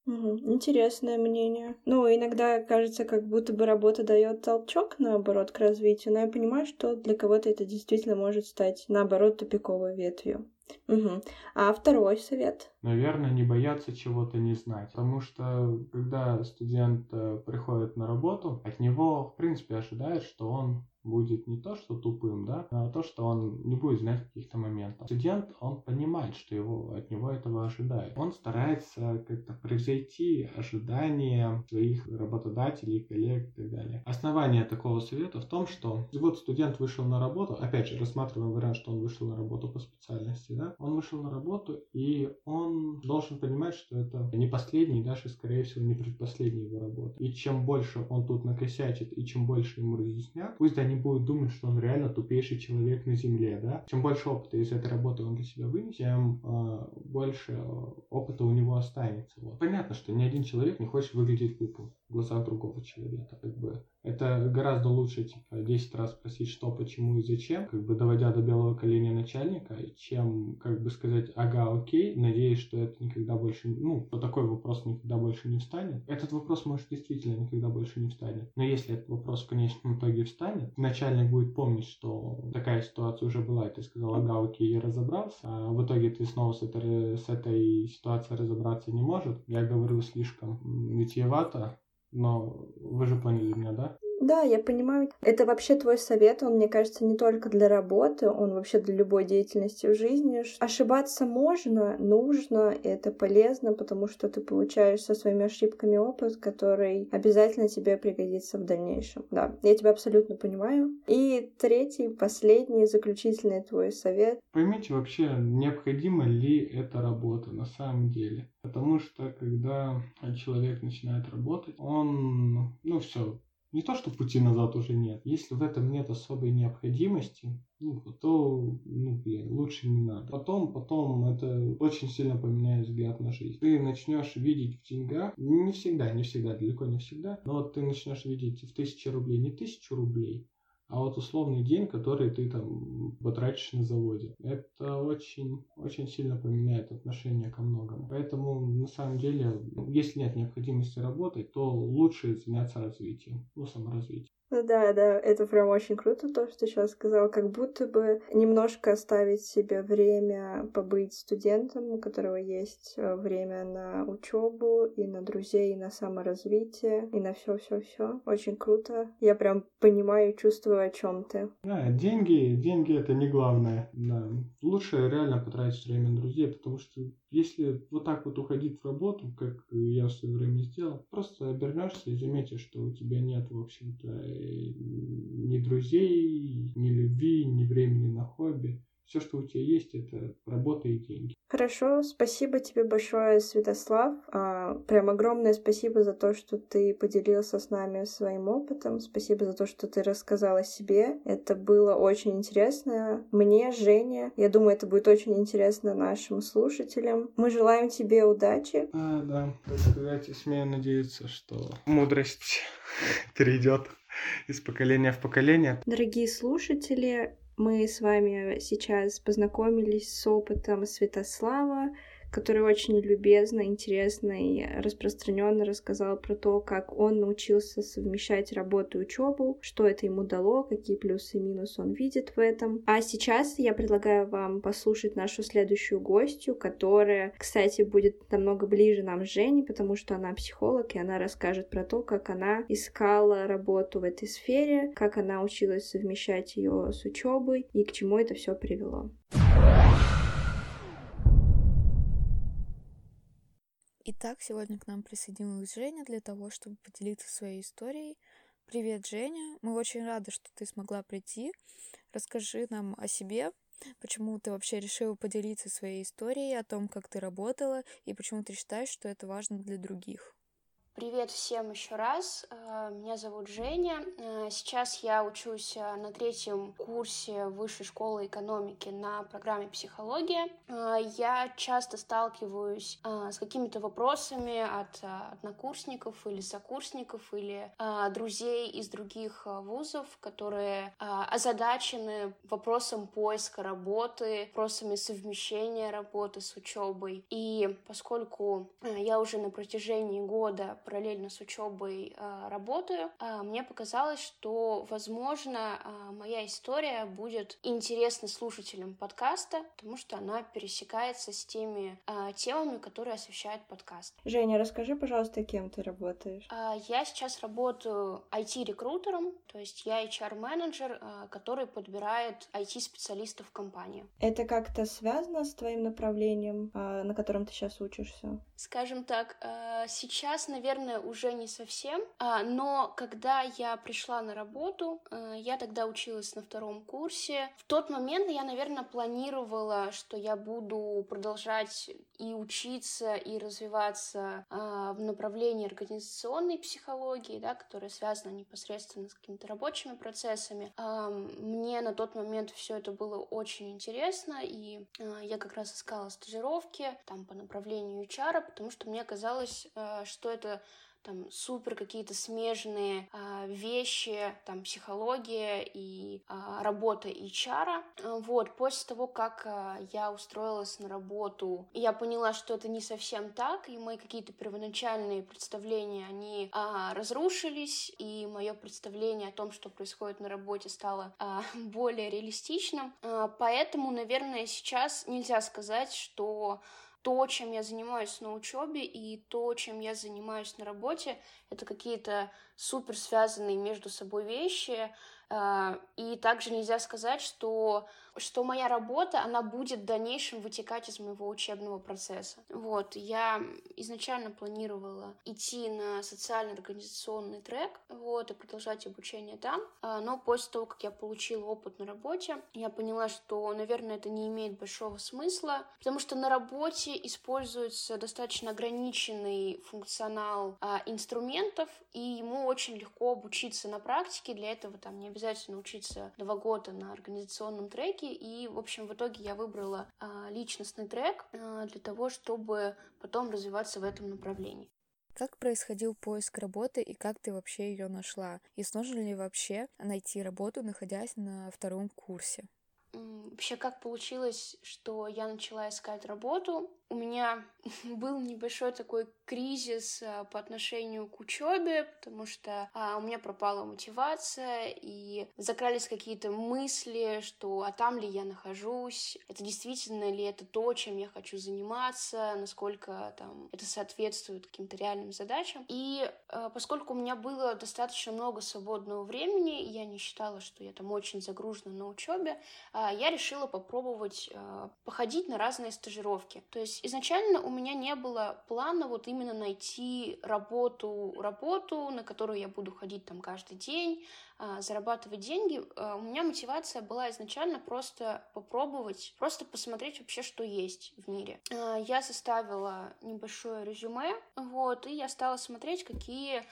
Интересное мнение. Ну, иногда кажется, как будто бы работа дает толчок, наоборот, к развитию, но я понимаю, что для кого-то это действительно может стать, наоборот, тупиковой ветвью. Угу. А второй совет? Наверное, не бояться чего-то не знать, потому что когда студент приходит на работу, от него, в принципе, ожидают, что он будет не то, что тупым, да, а то, что он не будет знать каких-то моментов. Студент, он понимает, что его, от него этого ожидают. Он старается как-то превзойти ожидания своих работодателей, коллег и так далее. Основание такого совета в том, что вот студент вышел на работу, опять же, рассматриваем вариант, что он вышел на работу по специальности, да, он вышел на работу, и он должен понимать, что это не последний, даже, скорее всего, не предпоследний его работа. И чем больше он тут накосячит, и чем больше ему разъяснят, пусть они будут думать, что он реально тупейший человек на земле, да. Чем больше опыта из этой работы он для себя вынесет, тем э, больше опыта у него останется. Вот. Понятно, что ни один человек не хочет выглядеть глупым в глазах другого человека. Как бы это гораздо лучше, типа, десять раз спросить, что, почему и зачем, как бы доводя до белого коленя начальника, чем, как бы сказать, ага, окей, надеюсь, что это никогда больше, ну, такой вопрос никогда больше не встанет. Этот вопрос, может, действительно никогда больше не встанет. Но если этот вопрос в конечном итоге встанет, начальник будет помнить, что такая ситуация уже была, и ты сказал, ага, окей, я разобрался, а в итоге ты снова с этой, с этой ситуацией разобраться не может. Я говорю слишком витиевато, но вы же поняли меня, да? Да, я понимаю. Это вообще твой совет, он, мне кажется, не только для работы, он вообще для любой деятельности в жизни. Ошибаться можно, нужно, и это полезно, потому что ты получаешь со своими ошибками опыт, который обязательно тебе пригодится в дальнейшем. Да, я тебя абсолютно понимаю. И третий, последний, заключительный твой совет. Поймите вообще, необходима ли эта работа на самом деле. Потому что, когда человек начинает работать, он, ну, все, не то, что пути назад уже нет. Если в этом нет особой необходимости, ну, то ну, блин, лучше не надо. Потом, потом это очень сильно поменяет взгляд на жизнь. Ты начнешь видеть в деньгах, не всегда, не всегда, далеко не всегда, но ты начнешь видеть в тысячи рублей, не тысячу рублей, а вот условный день, который ты там потратишь на заводе. Это очень, очень сильно поменяет отношение ко многому. Поэтому, на самом деле, если нет необходимости работать, то лучше заняться развитием, ну, саморазвитием. Да, да, это прям очень круто, то, что ты сейчас сказала. Как будто бы немножко оставить себе время побыть студентом, у которого есть время на учебу, и на друзей, и на саморазвитие, и на все-все-все. Очень круто. Я прям понимаю и чувствую, о чем ты. Да, деньги, деньги это не главное. Да. Лучше реально потратить время на друзей, потому что если вот так вот уходить в работу, как я в свое время сделал, просто обернешься и заметишь, что у тебя нет, в общем-то, ни друзей, ни любви, ни времени на хобби. Все, что у тебя есть, это работа и деньги. Хорошо, спасибо тебе большое, Святослав. А, прям огромное спасибо за то, что ты поделился с нами своим опытом. Спасибо за то, что ты рассказал о себе. Это было очень интересно мне, Жене. Я думаю, это будет очень интересно нашим слушателям. Мы желаем тебе удачи. А, да, так сказать, смею надеяться, что мудрость перейдет из поколения в поколение. Дорогие слушатели, мы с вами сейчас познакомились с опытом Святослава, который очень любезно, интересно и распространенно рассказал про то, как он научился совмещать работу и учебу, что это ему дало, какие плюсы и минусы он видит в этом. А сейчас я предлагаю вам послушать нашу следующую гостью, которая, кстати, будет намного ближе нам с Женей, потому что она психолог, и она расскажет про то, как она искала работу в этой сфере, как она училась совмещать ее с учебой и к чему это все привело. Итак, сегодня к нам присоединилась Женя для того, чтобы поделиться своей историей. Привет, Женя! Мы очень рады, что ты смогла прийти. Расскажи нам о себе, почему ты вообще решила поделиться своей историей, о том, как ты работала, и почему ты считаешь, что это важно для других. Привет всем еще раз. Меня зовут Женя. Сейчас я учусь на третьем курсе Высшей школы экономики на программе «Психология». Я часто сталкиваюсь с какими-то вопросами от однокурсников или сокурсников, или друзей из других вузов, которые озадачены вопросом поиска работы, вопросами совмещения работы с учебой. И поскольку я уже на протяжении года параллельно с учебой э, работаю, э, мне показалось, что, возможно, э, моя история будет интересна слушателям подкаста, потому что она пересекается с теми э, темами, которые освещает подкаст. Женя, расскажи, пожалуйста, кем ты работаешь? Э, я сейчас работаю ай ти-рекрутером, то есть я эйч ар-менеджер, э, который подбирает ай ти-специалистов в компании. Это как-то связано с твоим направлением, э, на котором ты сейчас учишься? Скажем так, э, сейчас, наверное, Наверное, уже не совсем, но когда я пришла на работу, я тогда училась на втором курсе. В тот момент я, наверное, планировала, что я буду продолжать и учиться, и развиваться в направлении организационной психологии, да, которая связана непосредственно с какими-то рабочими процессами. Мне на тот момент все это было очень интересно, и я как раз искала стажировки там, по направлению эйч ар, потому что мне казалось, что это там супер какие-то смежные э, вещи, там психология и э, работа эйч ар. Вот, после того, как э, я устроилась на работу, я поняла, что это не совсем так, и мои какие-то первоначальные представления, они э, разрушились, и мое представление о том, что происходит на работе, стало э, более реалистичным. Э, поэтому, наверное, сейчас нельзя сказать, что то, чем я занимаюсь на учебе, и то, чем я занимаюсь на работе, это какие-то супер связанные между собой вещи. И также нельзя сказать, что, что моя работа, она будет в дальнейшем вытекать из моего учебного процесса. Вот, я изначально планировала идти на социально-организационный трек, вот, и продолжать обучение там, но после того, как я получила опыт на работе, я поняла, что, наверное, это не имеет большого смысла, потому что на работе используется достаточно ограниченный функционал инструментов, и ему очень легко обучиться на практике, для этого там не обязательно обязательно учиться два года на организационном треке, и, в общем, в итоге я выбрала э, личностный трек э, для того, чтобы потом развиваться в этом направлении. Как происходил поиск работы и как ты вообще ее нашла? И сложно ли вообще найти работу, находясь на втором курсе? Вообще, как получилось, что я начала искать работу? У меня был небольшой такой кризис по отношению к учебе, потому что а, у меня пропала мотивация, и закрались какие-то мысли, что а там ли я нахожусь, это действительно ли это то, чем я хочу заниматься, насколько там это соответствует каким-то реальным задачам. И а, поскольку у меня было достаточно много свободного времени, я не считала, что я там очень загружена на учебе, а, я решила попробовать а, походить на разные стажировки. То есть изначально у меня не было плана вот именно найти работу, работу, на которую я буду ходить там каждый день, зарабатывать деньги. У меня мотивация была изначально просто попробовать, просто посмотреть вообще, что есть в мире. Я составила небольшое резюме, вот, и я стала смотреть, какие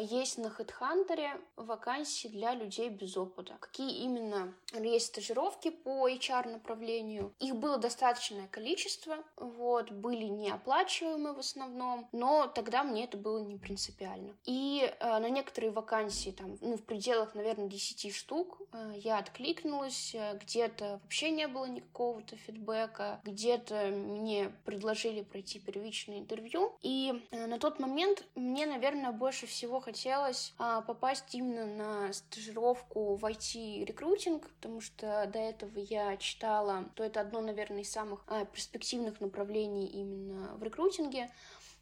есть на Хедхантере вакансии для людей без опыта. Какие именно есть стажировки по эйч ар-направлению. Их было достаточное количество, вот, были неоплачиваемые в основном, но тогда мне это было не принципиально. И э, на некоторые вакансии, там, ну, в пределах, наверное, десяти штук, э, я откликнулась, где-то вообще не было никакого-то фидбэка, где-то мне предложили пройти первичное интервью. И э, на тот момент мне, наверное, больше всего хотелось а, попасть именно на стажировку в ай ти-рекрутинг, потому что до этого я читала, то это одно, наверное, из самых а, перспективных направлений именно в рекрутинге.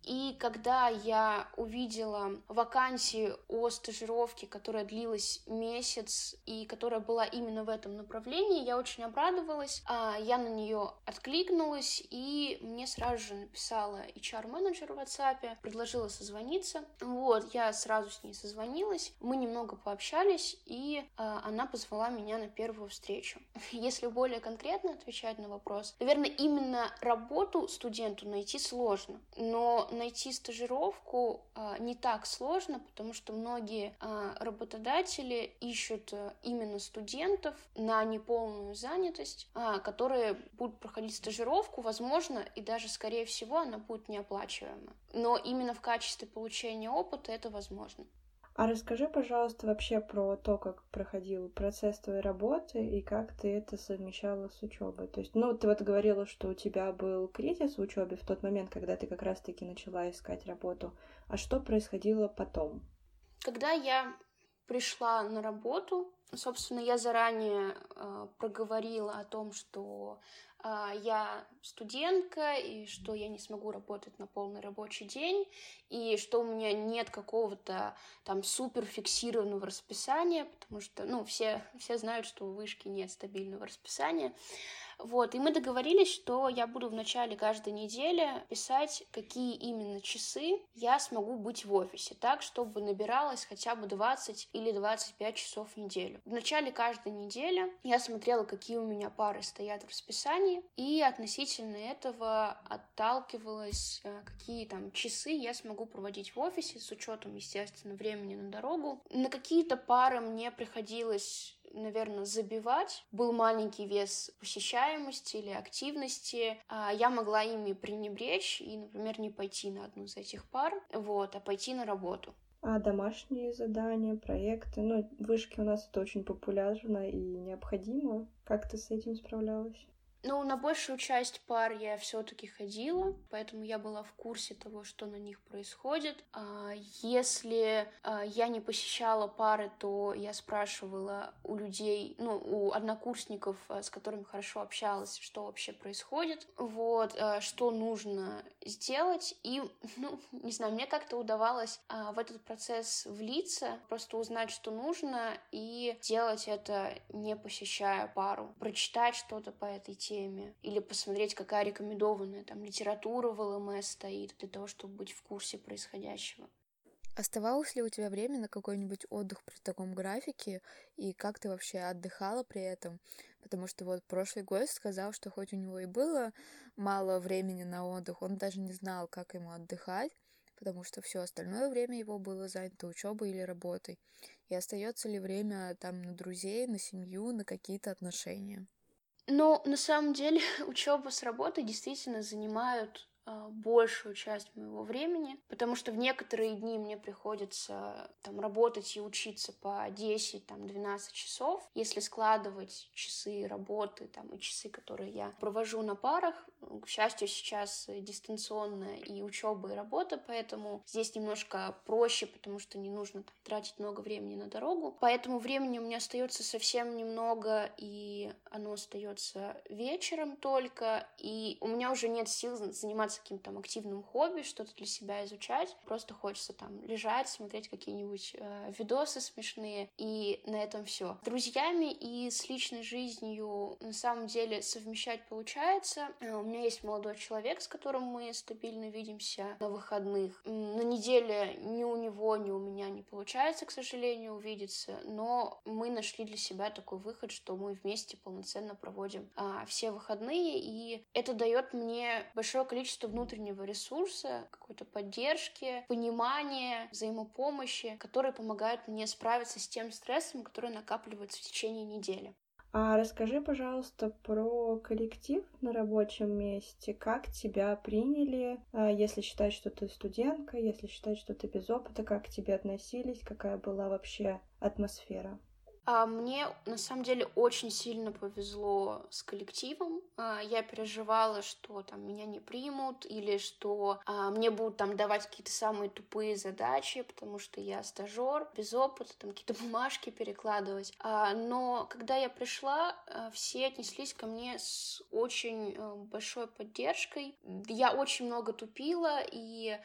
И когда я увидела вакансию о стажировке, которая длилась месяц и которая была именно в этом направлении, я очень обрадовалась, я на нее откликнулась, и мне сразу же написала эйч ар-менеджер в WhatsApp, предложила созвониться. Вот, я сразу с ней созвонилась, мы немного пообщались, и она позвала меня на первую встречу. Если более конкретно отвечать на вопрос, наверное, именно работу студенту найти сложно, но найти стажировку а, не так сложно, потому что многие а, работодатели ищут а, именно студентов на неполную занятость, а, которые будут проходить стажировку, возможно, и даже, скорее всего, она будет неоплачиваема. Но именно в качестве получения опыта это возможно. А расскажи, пожалуйста, вообще про то, как проходил процесс твоей работы и как ты это совмещала с учебой. То есть, ну, ты вот говорила, что у тебя был кризис в учебе в тот момент, когда ты как раз-таки начала искать работу. А что происходило потом? Когда я пришла на работу, собственно, я заранее э, проговорила о том, что я студентка, и что я не смогу работать на полный рабочий день, и что у меня нет какого-то там суперфиксированного расписания, потому что, ну, все, все знают, что у вышки нет стабильного расписания. Вот, и мы договорились, что я буду в начале каждой недели писать, какие именно часы я смогу быть в офисе, так, чтобы набиралось хотя бы двадцать или двадцать пять часов в неделю. В начале каждой недели я смотрела, какие у меня пары стоят в расписании, и относительно этого отталкивалась, какие там часы я смогу проводить в офисе, с учетом, естественно, времени на дорогу. На какие-то пары мне приходилось, наверное, забивать. Был маленький вес посещаемости или активности. Я могла ими пренебречь и, например, не пойти на одну из этих пар, вот, а пойти на работу. А домашние задания, проекты? Ну, вышки у нас это очень популярно и необходимо. Как ты с этим справлялась? Ну, на большую часть пар я все-таки ходила, поэтому я была в курсе того, что на них происходит. Если я не посещала пары, то я спрашивала у людей, ну, у однокурсников, с которыми хорошо общалась, что вообще происходит, вот, что нужно сделать. И, ну, не знаю, мне как-то удавалось в этот процесс влиться, просто узнать, что нужно, и делать это, не посещая пару. Прочитать что-то по этой теме, или посмотреть, какая рекомендованная там литература в ЛМС стоит, для того, чтобы быть в курсе происходящего. Оставалось ли у тебя время на какой-нибудь отдых при таком графике, и как ты вообще отдыхала при этом? Потому что вот прошлый гость сказал, что хоть у него и было мало времени на отдых, он даже не знал, как ему отдыхать, потому что все остальное время его было занято учебой или работой. И остается ли время там на друзей, на семью, на какие-то отношения? Ну, на самом деле, учеба с работой действительно занимают э, большую часть моего времени, потому что в некоторые дни мне приходится там работать и учиться по десять-двенадцать часов. Если складывать часы работы там, и часы, которые я провожу на парах, к счастью, сейчас дистанционно и учеба, и работа, поэтому здесь немножко проще, потому что не нужно там тратить много времени на дорогу. Поэтому времени у меня остается совсем немного, и оно остается вечером только, и у меня уже нет сил заниматься каким-то там активным хобби, что-то для себя изучать. Просто хочется там лежать, смотреть какие-нибудь э, видосы смешные, и на этом все. С друзьями и с личной жизнью на самом деле совмещать получается. У меня есть молодой человек, с которым мы стабильно видимся на выходных. На неделе ни у него, ни у меня не получается, к сожалению, увидеться, но мы нашли для себя такой выход, что мы вместе полноценно проводим а, все выходные, и это дает мне большое количество внутреннего ресурса, какой-то поддержки, понимания, взаимопомощи, которые помогают мне справиться с тем стрессом, который накапливается в течение недели. А расскажи, пожалуйста, про коллектив на рабочем месте. Как тебя приняли, если считать, что ты студентка, если считать, что ты без опыта, как к тебе относились, какая была вообще атмосфера? Мне, на самом деле, очень сильно повезло с коллективом. Я переживала, что там меня не примут, или что мне будут там давать какие-то самые тупые задачи, потому что я стажер, без опыта, там какие-то бумажки перекладывать. Но когда я пришла, все отнеслись ко мне с очень большой поддержкой. Я очень много тупила и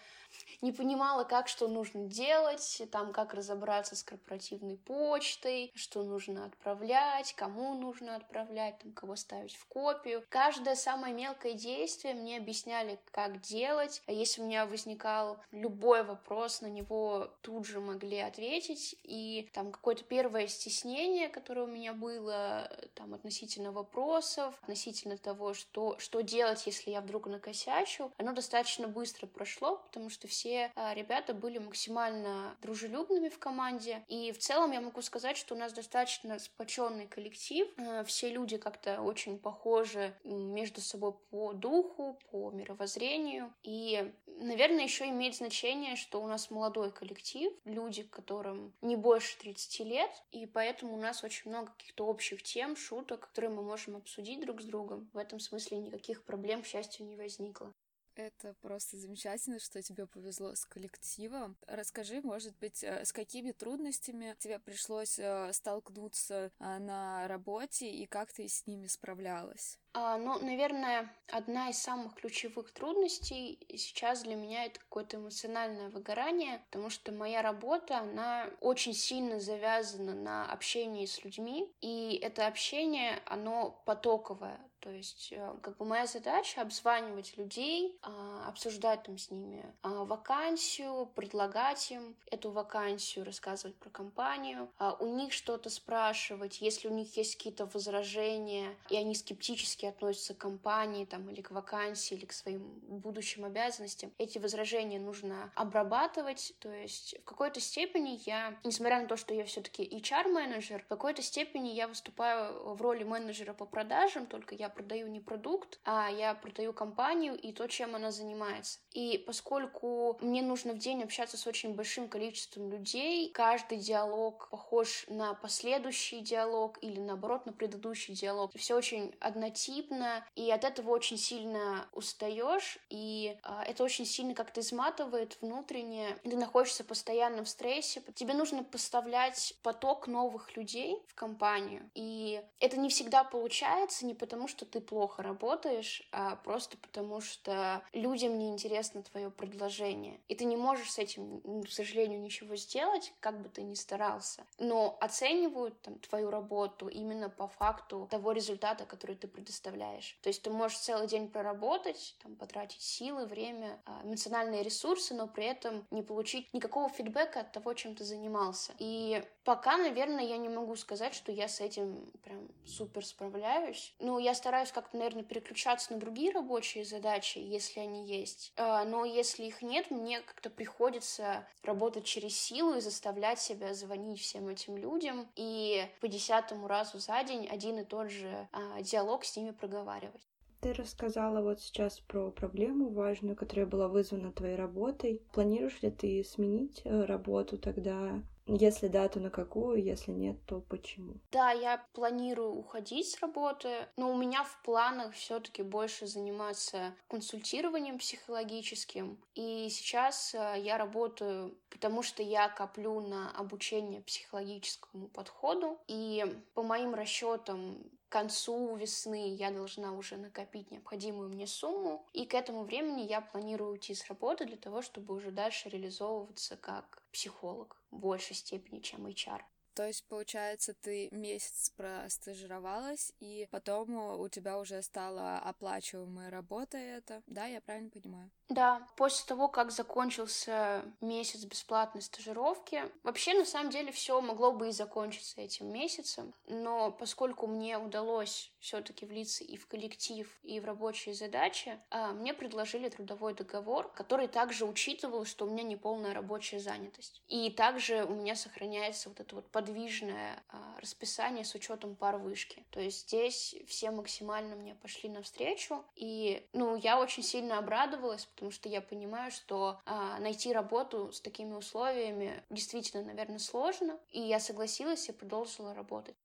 не понимала, как что нужно делать, там, как разобраться с корпоративной почтой, что нужно отправлять, кому нужно отправлять, там, кого ставить в копию. Каждое самое мелкое действие мне объясняли, как делать. Если у меня возникал любой вопрос, на него тут же могли ответить. И там какое-то первое стеснение, которое у меня было там, относительно вопросов, относительно того, что, что делать, если я вдруг накосячу, оно достаточно быстро прошло, потому что все ребята были максимально дружелюбными в команде. И в целом я могу сказать, что у нас достаточно сплоченный коллектив. Все люди как-то очень похожи между собой по духу, по мировоззрению. И, наверное, еще имеет значение, что у нас молодой коллектив, люди, которым не больше тридцати лет, и поэтому у нас очень много каких-то общих тем, шуток, которые мы можем обсудить друг с другом. В этом смысле никаких проблем, к счастью, не возникло. Это просто замечательно, что тебе повезло с коллективом. Расскажи, может быть, с какими трудностями тебе пришлось столкнуться на работе и как ты с ними справлялась? А, ну, наверное, одна из самых ключевых трудностей сейчас для меня это какое-то эмоциональное выгорание, потому что моя работа, она очень сильно завязана на общении с людьми, и это общение, оно потоковое, то есть как бы моя задача обзванивать людей, обсуждать там с ними вакансию, предлагать им эту вакансию, рассказывать про компанию, у них что-то спрашивать, если у них есть какие-то возражения, и они скептически относятся к компании там, или к вакансии, или к своим будущим обязанностям. Эти возражения нужно обрабатывать, то есть в какой-то степени я, несмотря на то, что я все-таки эйч ар-менеджер, в какой-то степени я выступаю в роли менеджера по продажам, только я продаю не продукт, а я продаю компанию и то, чем она занимается. И поскольку мне нужно в день общаться с очень большим количеством людей, каждый диалог похож на последующий диалог или, наоборот, на предыдущий диалог. Все очень однотипно, и от этого очень сильно устаешь, и э, это очень сильно как-то изматывает внутренне. Ты находишься постоянно в стрессе. Тебе нужно поставлять поток новых людей в компанию, и это не всегда получается не потому, что ты плохо работаешь, а просто потому, что людям неинтересно твое предложение. И ты не можешь с этим, к сожалению, ничего сделать, как бы ты ни старался. Но оценивают там твою работу именно по факту того результата, который ты предоставляешь. То есть ты можешь целый день проработать, там, потратить силы, время, эмоциональные ресурсы, но при этом не получить никакого фидбэка от того, чем ты занимался. И пока, наверное, я не могу сказать, что я с этим прям супер справляюсь. Ну, я стараюсь как-то, наверное, переключаться на другие рабочие задачи, если они есть. Но если их нет, мне как-то приходится работать через силу и заставлять себя звонить всем этим людям и по десятому разу за день один и тот же диалог с ними проговаривать. Ты рассказала вот сейчас про проблему важную, которая была вызвана твоей работой. Планируешь ли ты сменить работу тогда? Если да, то на какую? Если нет, то почему? Да, я планирую уходить с работы, но у меня в планах все-таки больше заниматься консультированием психологическим. И сейчас я работаю, потому что я коплю на обучение психологическому подходу. И по моим расчетам, к концу весны я должна уже накопить необходимую мне сумму, и к этому времени я планирую уйти с работы для того, чтобы уже дальше реализовываться как психолог в большей степени, чем эйч ар. То есть, получается, ты месяц простажировалась, и потом у тебя уже стала оплачиваемая работа это, да, я правильно понимаю? Да, после того, как закончился месяц бесплатной стажировки, вообще, на самом деле, все могло бы и закончиться этим месяцем, но поскольку мне удалось все-таки влиться и в коллектив, и в рабочие задачи, мне предложили трудовой договор, который также учитывал, что у меня неполная рабочая занятость. И также у меня сохраняется вот это вот подвижное расписание с учетом пар вышки. То есть здесь все максимально мне пошли навстречу, и, ну, я очень сильно обрадовалась, потому что я понимаю, что а, найти работу с такими условиями действительно, наверное, сложно, и я согласилась и продолжила работать.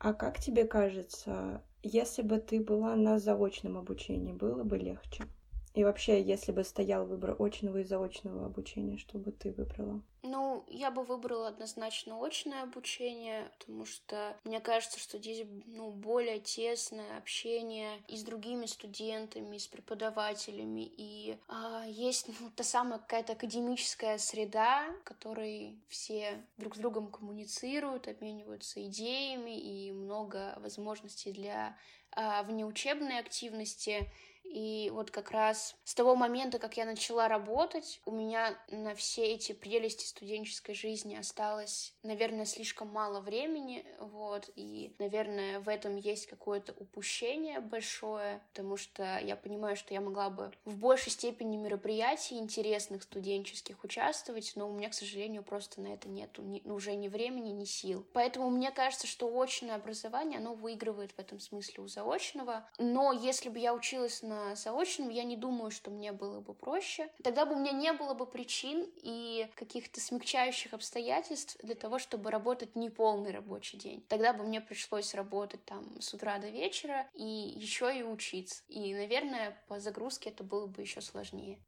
А как тебе кажется, если бы ты была на заочном обучении, было бы легче? И вообще, если бы стоял выбор очного и заочного обучения, что бы ты выбрала? Ну, я бы выбрала однозначно очное обучение, потому что мне кажется, что здесь, ну, более тесное общение и с другими студентами, и с преподавателями, и э, есть, ну, та самая какая-то академическая среда, в которой все друг с другом коммуницируют, обмениваются идеями, и много возможностей для э, внеучебной активности. И вот как раз с того момента, как я начала работать, у меня на все эти прелести студенческой жизни осталось, наверное, слишком мало времени, вот, и, наверное, в этом есть какое-то упущение большое, потому что я понимаю, что я могла бы в большей степени мероприятий интересных студенческих участвовать, но у меня, к сожалению, просто на это нет ни, уже ни времени, ни сил. Поэтому мне кажется, что очное образование, оно выигрывает в этом смысле у заочного, но если бы я училась на заочном, я не думаю, что мне было бы проще. Тогда бы у меня не было бы причин и каких-то смягчающих обстоятельств для того, чтобы работать неполный рабочий день. Тогда бы мне пришлось работать там с утра до вечера и еще и учиться. И, наверное, по загрузке это было бы еще сложнее.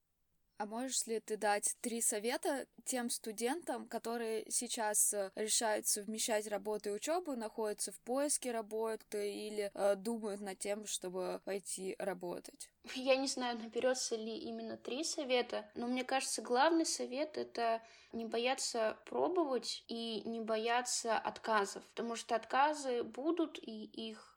А можешь ли ты дать три совета тем студентам, которые сейчас решают совмещать работу и учебу, находятся в поиске работы или э, думают над тем, чтобы пойти работать? Я не знаю, наберется ли именно три совета, но мне кажется, главный совет — это не бояться пробовать и не бояться отказов, потому что отказы будут, и их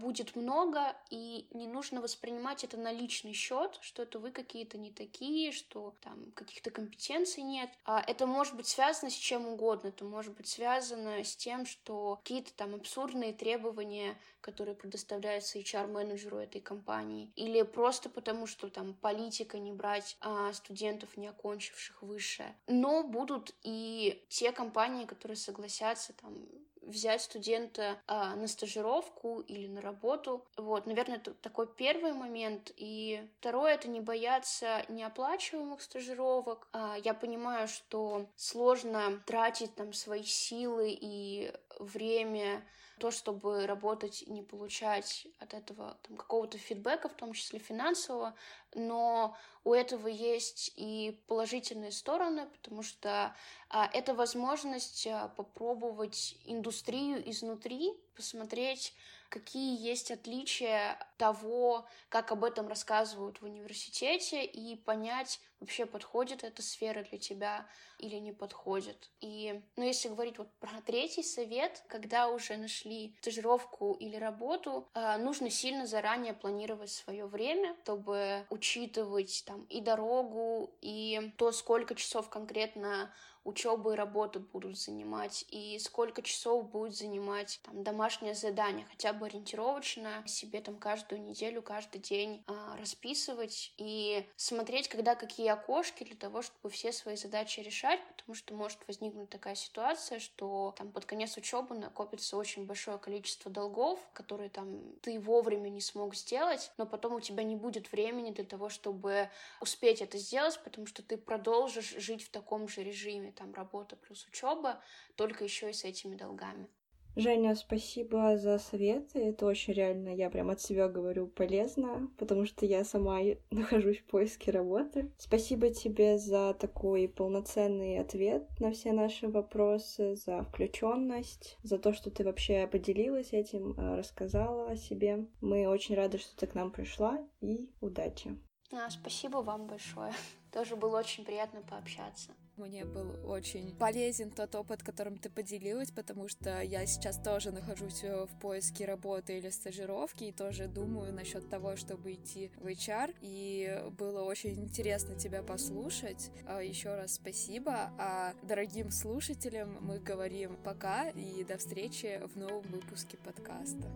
будет много, и не нужно воспринимать это на личный счет, что это вы какие-то не такие, что там каких-то компетенций нет. Это может быть связано с чем угодно, это может быть связано с тем, что какие-то там абсурдные требования, которые предоставляются эйч ар-менеджеру этой компании, или просто потому, что там политика не брать а студентов, не окончивших высшее. Но будут и те компании, которые согласятся там взять студента а, на стажировку или на работу. Вот, наверное, это такой первый момент. И второе — это не бояться неоплачиваемых стажировок. А, я понимаю, что сложно тратить там свои силы и время, то, чтобы работать и не получать от этого там какого-то фидбэка, в том числе финансового, но у этого есть и положительные стороны, потому что а, это возможность а, попробовать индустрию изнутри, посмотреть, какие есть отличия того, как об этом рассказывают в университете, и понять, вообще подходит эта сфера для тебя или не подходит. И, ну, если говорить вот про третий совет, когда уже нашли стажировку или работу, нужно сильно заранее планировать свое время, чтобы учитывать там и дорогу, и то, сколько часов конкретно учеба и работа будут занимать, и сколько часов будет занимать там домашнее задание, хотя бы ориентировочно себе там каждую неделю, каждый день э, расписывать и смотреть, когда какие окошки, для того, чтобы все свои задачи решать, потому что может возникнуть такая ситуация, что там под конец учебы накопится очень большое количество долгов, которые там ты вовремя не смог сделать, но потом у тебя не будет времени для того, чтобы успеть это сделать, потому что ты продолжишь жить в таком же режиме, там работа плюс учеба, только еще и с этими долгами. Женя, спасибо за советы, это очень реально, я прям от себя говорю, полезно, потому что я сама нахожусь в поиске работы. Спасибо тебе за такой полноценный ответ на все наши вопросы, за включенность, за то, что ты вообще поделилась этим, рассказала о себе. Мы очень рады, что ты к нам пришла, и удачи! А, спасибо вам большое, тоже было очень приятно пообщаться. Мне был очень полезен тот опыт, которым ты поделилась, потому что я сейчас тоже нахожусь в поиске работы или стажировки и тоже думаю насчет того, чтобы идти в эйч ар, и было очень интересно тебя послушать. Еще раз спасибо, а дорогим слушателям мы говорим пока и до встречи в новом выпуске подкаста.